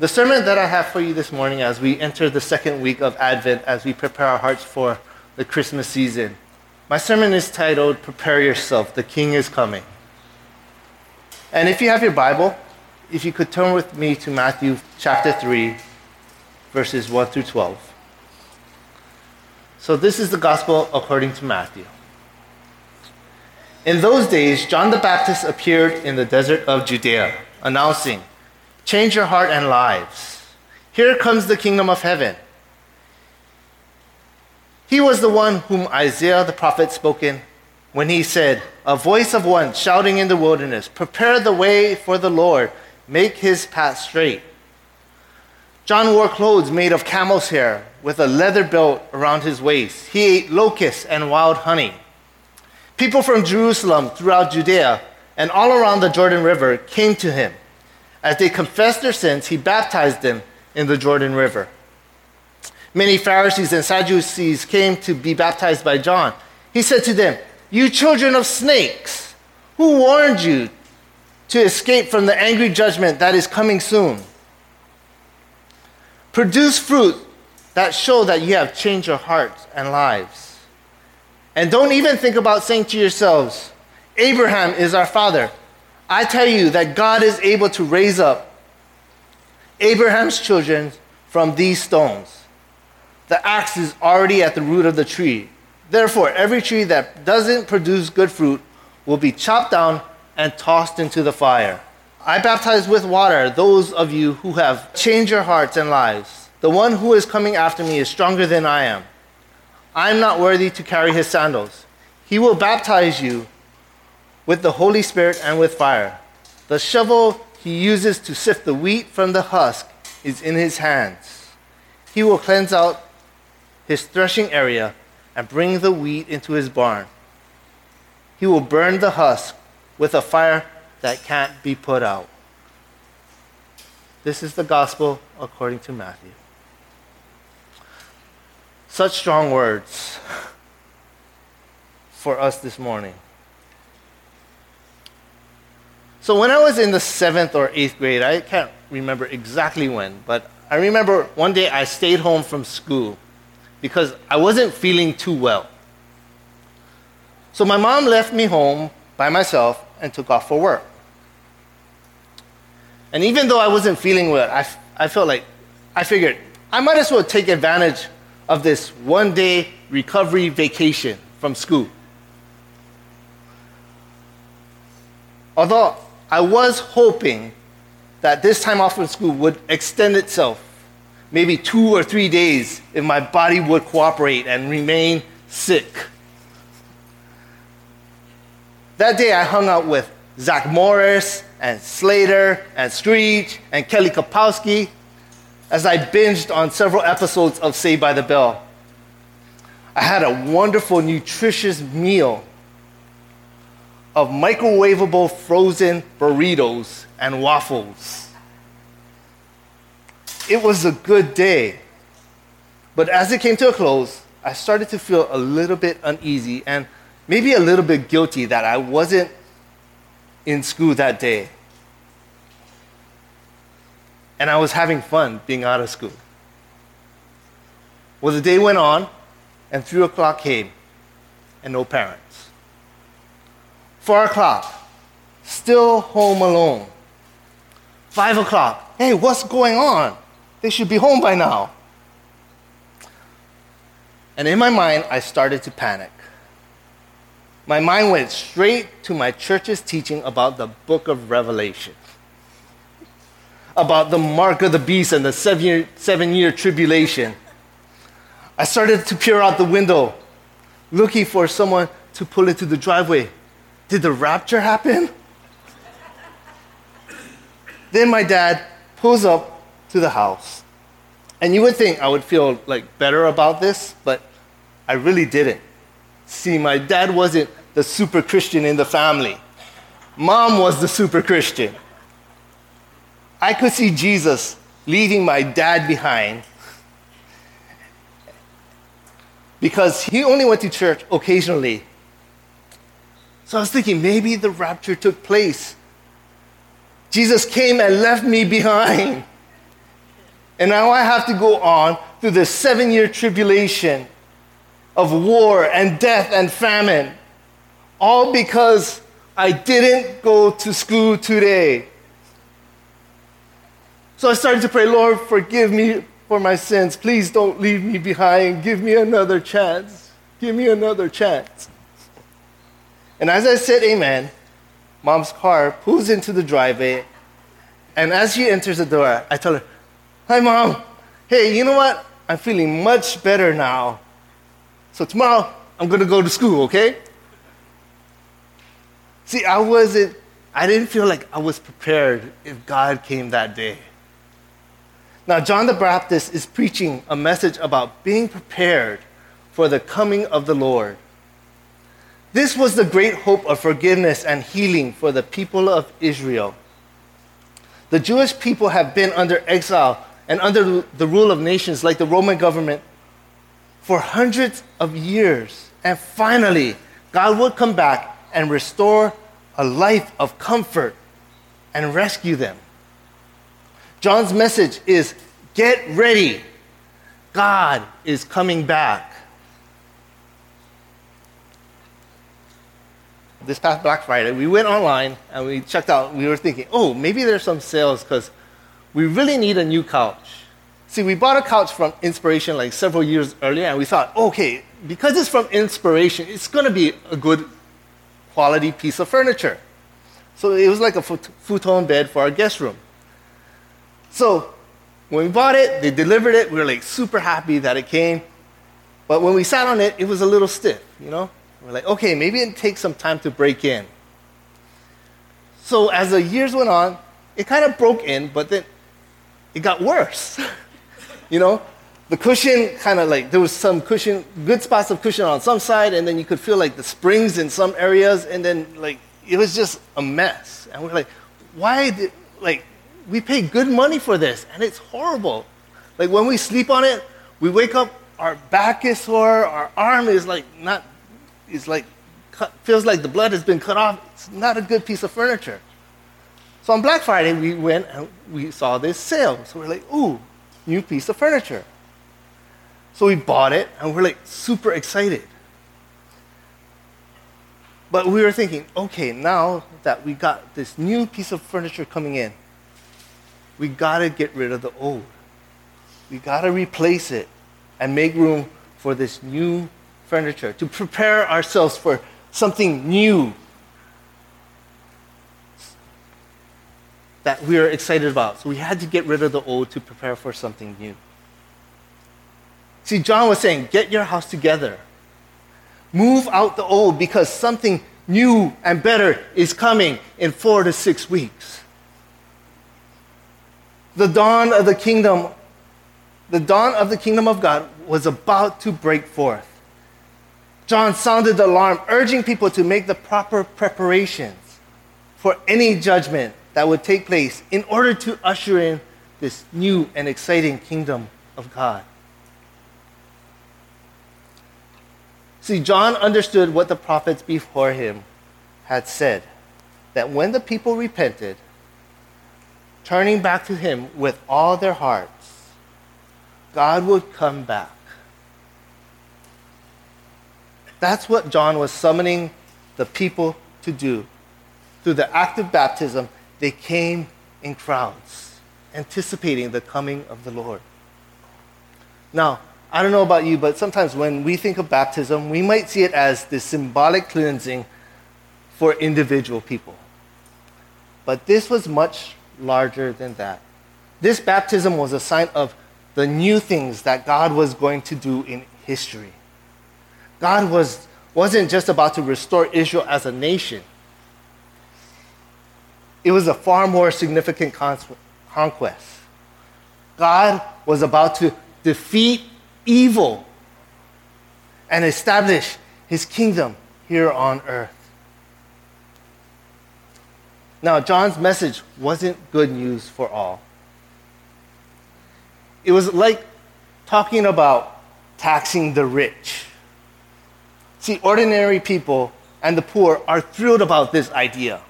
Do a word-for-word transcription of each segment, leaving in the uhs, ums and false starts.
The sermon that I have for you this morning as we enter the second week of Advent, as we prepare our hearts for the Christmas season. My sermon is titled, Prepare Yourself, the King is Coming. And if you have your Bible, if you could turn with me to Matthew chapter three, verses one through twelve. So this is the gospel according to Matthew. In those days, John the Baptist appeared in the desert of Judea, announcing, change your heart and lives. Here comes the kingdom of heaven. He was the one whom Isaiah the prophet spoke in when he said, a voice of one shouting in the wilderness, prepare the way for the Lord, make his path straight. John wore clothes made of camel's hair with a leather belt around his waist. He ate locusts and wild honey. People from Jerusalem, throughout Judea, and all around the Jordan River came to him. As they confessed their sins, he baptized them in the Jordan River. Many Pharisees and Sadducees came to be baptized by John. He said to them, you children of snakes, who warned you to escape from the angry judgment that is coming soon? Produce fruit that show that you have changed your hearts and lives. And don't even think about saying to yourselves, Abraham is our father. I tell you that God is able to raise up Abraham's children from these stones. The axe is already at the root of the tree. Therefore, every tree that doesn't produce good fruit will be chopped down and tossed into the fire. I baptize with water those of you who have changed your hearts and lives. The one who is coming after me is stronger than I am. I am not worthy to carry his sandals. He will baptize you with the Holy Spirit and with fire. The shovel he uses to sift the wheat from the husk is in his hands. He will cleanse out his threshing area and bring the wheat into his barn. He will burn the husk with a fire that can't be put out. This is the gospel according to Matthew. Such strong words for us this morning. So when I was in the seventh or eighth grade, I can't remember exactly when, but I remember one day I stayed home from school because I wasn't feeling too well. So my mom left me home by myself and took off for work. And even though I wasn't feeling well, I, I felt like, I figured, I might as well take advantage of this one-day recovery vacation from school. Although I was hoping that this time off from school would extend itself maybe two or three days if my body would cooperate and remain sick. That day I hung out with Zach Morris and Slater and Screech and Kelly Kapowski as I binged on several episodes of Saved by the Bell. I had a wonderful, nutritious meal of microwavable frozen burritos and waffles. It was a good day, but as it came to a close, I started to feel a little bit uneasy and maybe a little bit guilty that I wasn't in school that day. And I was having fun being out of school. Well, the day went on, and three o'clock came, and no parents. Four o'clock, still home alone. Five o'clock, hey, what's going on? They should be home by now. And in my mind, I started to panic. My mind went straight to my church's teaching about the book of Revelation, about the mark of the beast and the seven-year, seven-year tribulation. I started to peer out the window, looking for someone to pull into the driveway. Did the rapture happen? Then my dad pulls up to the house. And you would think I would feel like better about this, but I really didn't. See, my dad wasn't the super Christian in the family. Mom was the super Christian. I could see Jesus leaving my dad behind because he only went to church occasionally. So I was thinking, maybe the rapture took place. Jesus came and left me behind. And now I have to go on through the seven-year tribulation of war and death and famine, all because I didn't go to school today. So I started to pray, Lord, forgive me for my sins. Please don't leave me behind. Give me another chance. Give me another chance. And as I said amen, Mom's car pulls into the driveway, and as she enters the door, I tell her, hi, Mom. Hey, you know what? I'm feeling much better now. So tomorrow, I'm going to go to school, okay? See, I wasn't, I didn't feel like I was prepared if God came that day. Now, John the Baptist is preaching a message about being prepared for the coming of the Lord. This was the great hope of forgiveness and healing for the people of Israel. The Jewish people have been under exile and under the rule of nations like the Roman government for hundreds of years. And finally, God would come back and restore a life of comfort and rescue them. John's message is, get ready. God is coming back. This past Black Friday, we went online and we checked out. We were thinking, oh, maybe there's some sales because we really need a new couch. See, we bought a couch from Inspiration like several years earlier, and we thought, okay, because it's from Inspiration, it's going to be a good quality piece of furniture. So it was like a futon bed for our guest room. So when we bought it, they delivered it. We were like super happy that it came. But when we sat on it, it was a little stiff, you know? We're like, okay, maybe it takes some time to break in. So as the years went on, it kind of broke in, but then it got worse. You know, the cushion kind of like, there was some cushion, good spots of cushion on some side, and then you could feel like the springs in some areas, and then like, it was just a mess. And we're like, why did, like, we pay good money for this, and it's horrible. Like when we sleep on it, we wake up, our back is sore, our arm is like not, it's like, cut, feels like the blood has been cut off. It's not a good piece of furniture. So on Black Friday, we went and we saw this sale. So we're like, ooh, new piece of furniture. So we bought it, and we're like super excited. But we were thinking, okay, now that we got this new piece of furniture coming in, we gotta get rid of the old. We gotta replace it and make room for this new furniture, to prepare ourselves for something new that we are excited about. So we had to get rid of the old to prepare for something new. See, John was saying, get your house together. Move out the old because something new and better is coming in four to six weeks. The dawn of the kingdom, the dawn of the kingdom of God was about to break forth. John sounded the alarm, urging people to make the proper preparations for any judgment that would take place in order to usher in this new and exciting kingdom of God. See, John understood what the prophets before him had said, that when the people repented, turning back to him with all their hearts, God would come back. That's what John was summoning the people to do. Through the act of baptism, they came in crowds, anticipating the coming of the Lord. Now, I don't know about you, but sometimes when we think of baptism, we might see it as this symbolic cleansing for individual people. But this was much larger than that. This baptism was a sign of the new things that God was going to do in history. God was, wasn't just about to restore Israel as a nation. It was a far more significant conquest. God was about to defeat evil and establish his kingdom here on earth. Now, John's message wasn't good news for all. It was like talking about taxing the rich. See, ordinary people and the poor are thrilled about this idea.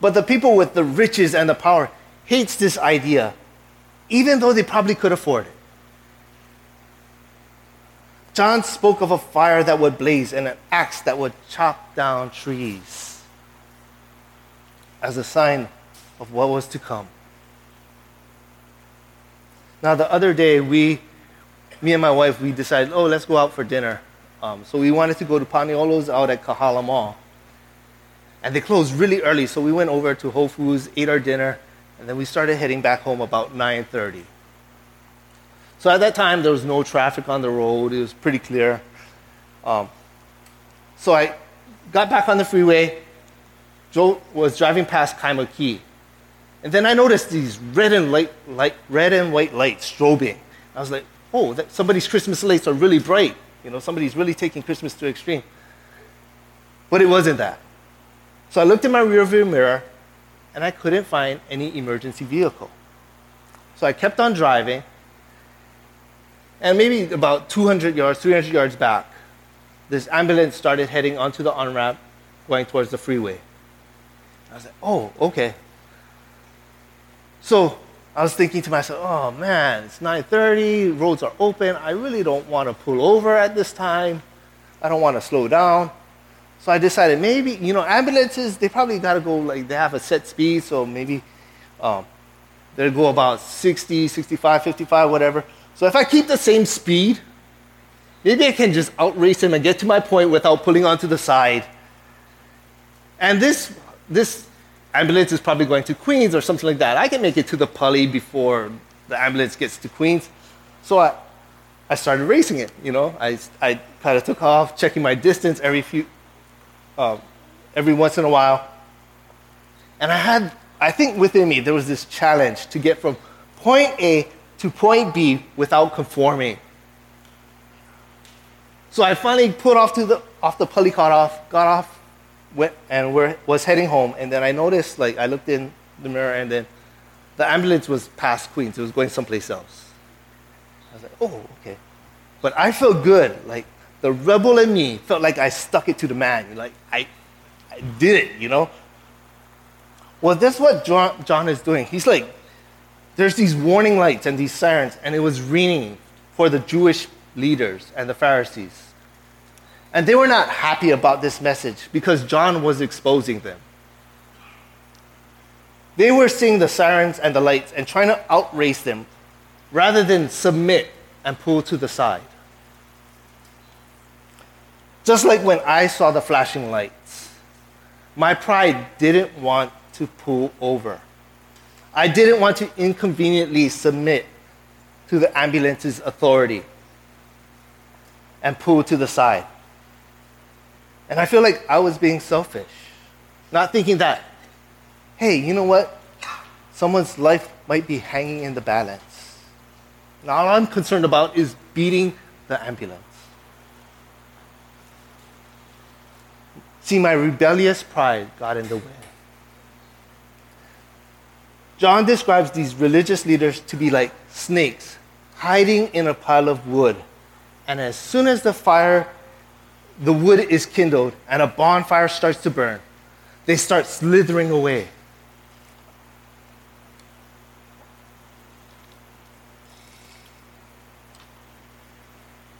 But the people with the riches and the power hates this idea, even though they probably could afford it. John spoke of a fire that would blaze and an axe that would chop down trees as a sign of what was to come. Now, the other day, we, me and my wife, we decided, oh, let's go out for dinner. Um, so we wanted to go to Paniolo's out at Kahala Mall. And they closed really early, so we went over to Whole Foods, ate our dinner, and then we started heading back home about nine thirty. So at that time, there was no traffic on the road. It was pretty clear. Um, so I got back on the freeway. Joe was driving past Kaimuki. And then I noticed these red and, light, light, red and white lights strobing. I was like, oh, that, somebody's Christmas lights are really bright. You know, somebody's really taking Christmas to extreme. But it wasn't that. So I looked in my rearview mirror, and I couldn't find any emergency vehicle. So I kept on driving. And maybe about two hundred yards, three hundred yards back, this ambulance started heading onto the on-ramp going towards the freeway. I was like, oh, okay. So I was thinking to myself, oh, man, it's nine thirty, roads are open. I really don't want to pull over at this time. I don't want to slow down. So I decided maybe, you know, ambulances, they probably got to go, like, they have a set speed, so maybe um, they'll go about sixty, sixty-five, fifty-five, whatever. So if I keep the same speed, maybe I can just outrace him and get to my point without pulling onto the side. And this this ambulance is probably going to Queens or something like that. I can make it to the pulley before the ambulance gets to Queens. So I I started racing it, you know. I, I kind of took off, checking my distance every few, uh, every once in a while. And I had, I think within me, there was this challenge to get from point A to point B without conforming. So I finally put off to the off the pulley, got off, got off, went and we're, was heading home. And then I noticed, like, I looked in the mirror, and then the ambulance was past Queens. It was going someplace else. I was like, oh, okay. But I felt good. Like, the rebel in me felt like I stuck it to the man. Like, I, I did it, you know? Well, that's what John, John is doing. He's like, there's these warning lights and these sirens, and it was ringing for the Jewish leaders and the Pharisees. And they were not happy about this message because John was exposing them. They were seeing the sirens and the lights and trying to outrace them rather than submit and pull to the side. Just like when I saw the flashing lights, my pride didn't want to pull over. I didn't want to inconveniently submit to the ambulance's authority and pull to the side. And I feel like I was being selfish, not thinking that, hey, you know what? Someone's life might be hanging in the balance. And all I'm concerned about is beating the ambulance. See, my rebellious pride got in the way. John describes these religious leaders to be like snakes hiding in a pile of wood. And as soon as the fire, the wood is kindled and a bonfire starts to burn, they start slithering away.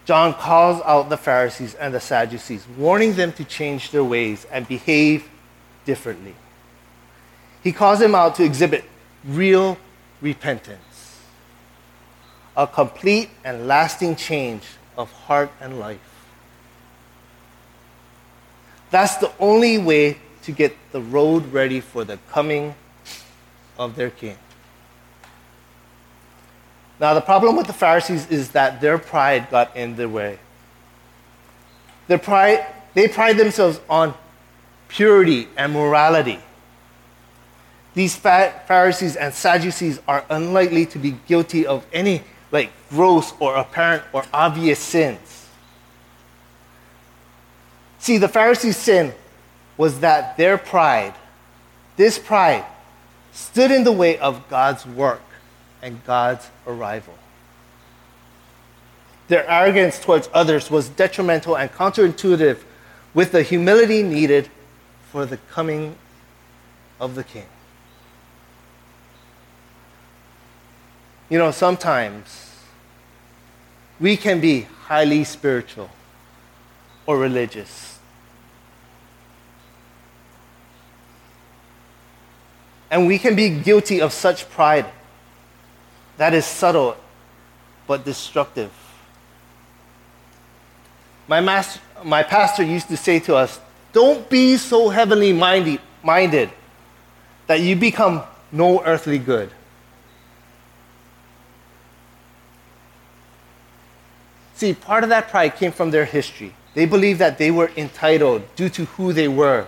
John calls out the Pharisees and the Sadducees, warning them to change their ways and behave differently. He calls them out to exhibit real repentance, a complete and lasting change of heart and life. That's the only way to get the road ready for the coming of their king. Now, the problem with the Pharisees is that their pride got in their way. Their pride, they pride themselves on purity and morality. These Pharisees and Sadducees are unlikely to be guilty of any, like, gross or apparent or obvious sins. See, the Pharisees' sin was that their pride, this pride, stood in the way of God's work and God's arrival. Their arrogance towards others was detrimental and counterintuitive with the humility needed for the coming of the king. You know, sometimes we can be highly spiritual or religious. And we can be guilty of such pride that is subtle but destructive. My master, my pastor used to say to us, don't be so heavenly minded, minded that you become no earthly good. See, part of that pride came from their history. They believed that they were entitled due to who they were.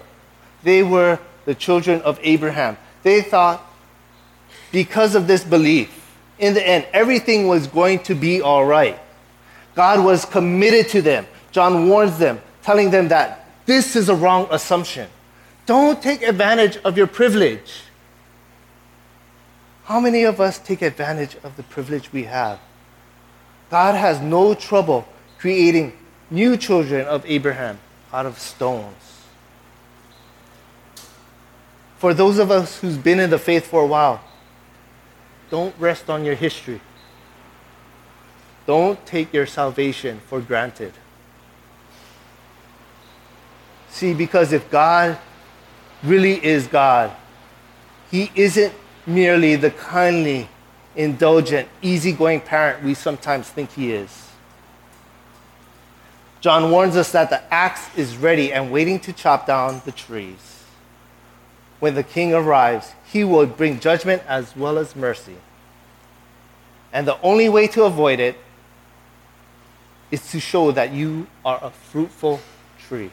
They were the children of Abraham. They thought because of this belief, in the end, everything was going to be all right. God was committed to them. John warns them, telling them that this is a wrong assumption. Don't take advantage of your privilege. How many of us take advantage of the privilege we have? God has no trouble creating new children of Abraham out of stones. For those of us who's been in the faith for a while, don't rest on your history. Don't take your salvation for granted. See, because if God really is God, He isn't merely the kindly, indulgent, easygoing parent we sometimes think He is. John warns us that the axe is ready and waiting to chop down the trees. When the king arrives, he will bring judgment as well as mercy. And the only way to avoid it is to show that you are a fruitful tree.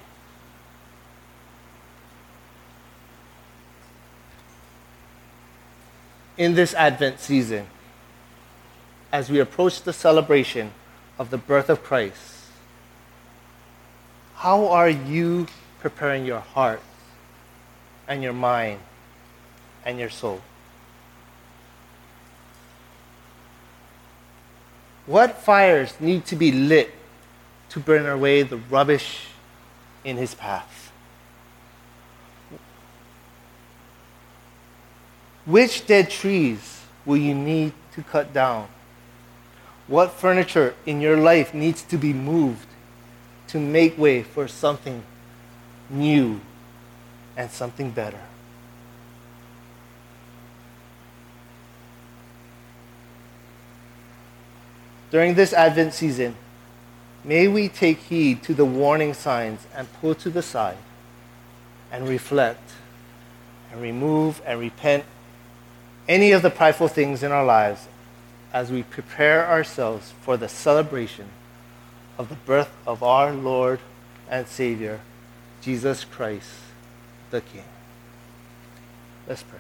In this Advent season, as we approach the celebration of the birth of Christ, how are you preparing your heart and your mind and your soul? What fires need to be lit to burn away the rubbish in His path? Which dead trees will you need to cut down? What furniture in your life needs to be moved to make way for something new and something better? During this Advent season, may we take heed to the warning signs and pull to the side and reflect and remove and repent any of the prideful things in our lives as we prepare ourselves for the celebration of the birth of our Lord and Savior, Jesus Christ the King. Let's pray.